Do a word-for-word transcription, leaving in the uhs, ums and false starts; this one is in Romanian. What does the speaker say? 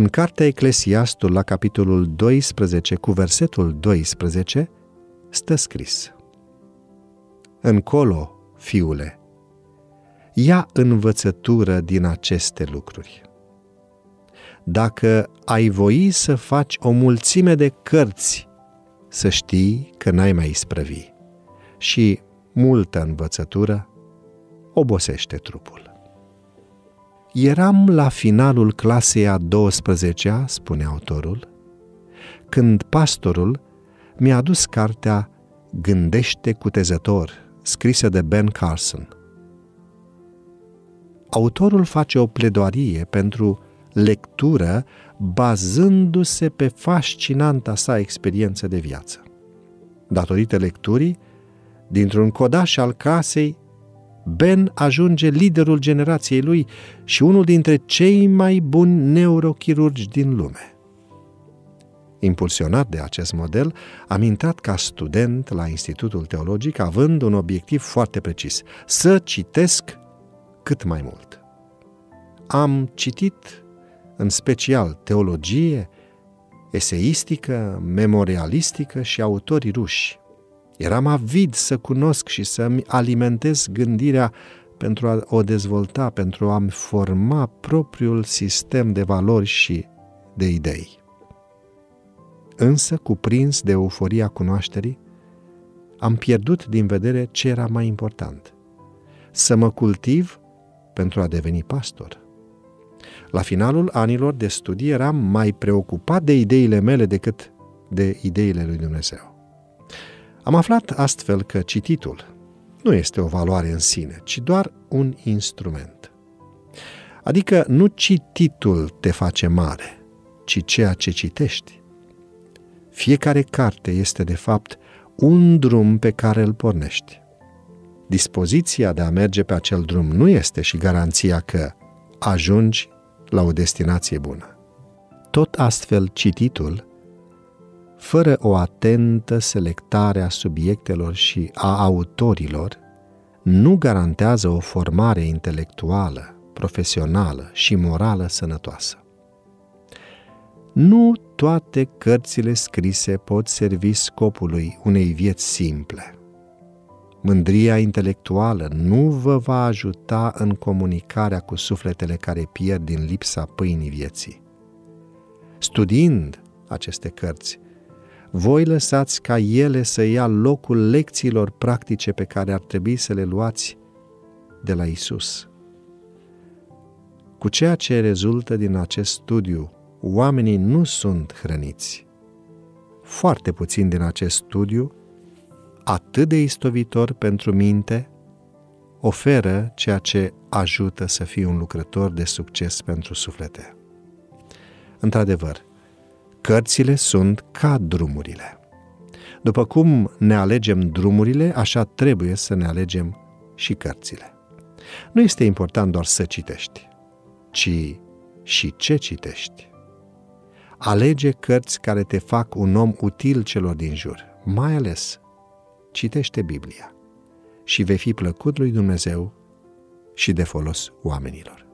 În cartea Eclesiastul, la capitolul doisprezece, cu versetul doisprezece, stă scris: Încolo, fiule, ia învățătură din aceste lucruri. Dacă ai voi să faci o mulțime de cărți, să știi că n-ai mai isprăvi, și multă învățătură obosește trupul. Eram la finalul clasei a douăsprezecea, spune autorul, când pastorul mi-a adus cartea Gândește Cutezător, scrisă de Ben Carson. Autorul face o pledoarie pentru lectură bazându-se pe fascinanta sa experiență de viață. Datorită lecturii, dintr-un codaș al casei, Ben ajunge liderul generației lui și unul dintre cei mai buni neurochirurgi din lume. Impulsionat de acest model, am intrat ca student la Institutul Teologic, având un obiectiv foarte precis: să citesc cât mai mult. Am citit în special teologie, eseistică, memorialistică și autorii ruși. Eram avid să cunosc și să-mi alimentez gândirea pentru a o dezvolta, pentru a-mi forma propriul sistem de valori și de idei. Însă, cuprins de euforia cunoașterii, am pierdut din vedere ce era mai important: să mă cultiv pentru a deveni pastor. La finalul anilor de studii eram mai preocupat de ideile mele decât de ideile lui Dumnezeu. Am aflat astfel că cititul nu este o valoare în sine, ci doar un instrument. Adică nu cititul te face mare, ci ceea ce citești. Fiecare carte este, de fapt, un drum pe care îl pornești. Dispoziția de a merge pe acel drum nu este și garanția că ajungi la o destinație bună. Tot astfel, cititul, fără o atentă selectare a subiectelor și a autorilor, nu garantează o formare intelectuală, profesională și morală sănătoasă. Nu toate cărțile scrise pot servi scopului unei vieți simple. Mândria intelectuală nu vă va ajuta în comunicarea cu sufletele care pierd din lipsa pâinii vieții. Studiind aceste cărți, voi lăsați ca ele să ia locul lecțiilor practice pe care ar trebui să le luați de la Isus. Cu ceea ce rezultă din acest studiu, oamenii nu sunt hrăniți. Foarte puțin din acest studiu, atât de istovitor pentru minte, oferă ceea ce ajută să fii un lucrător de succes pentru suflete. Într-adevăr, cărțile sunt ca drumurile. După cum ne alegem drumurile, așa trebuie să ne alegem și cărțile. Nu este important doar să citești, ci și ce citești. Alege cărți care te fac un om util celor din jur, mai ales citește Biblia și vei fi plăcut lui Dumnezeu și de folos oamenilor.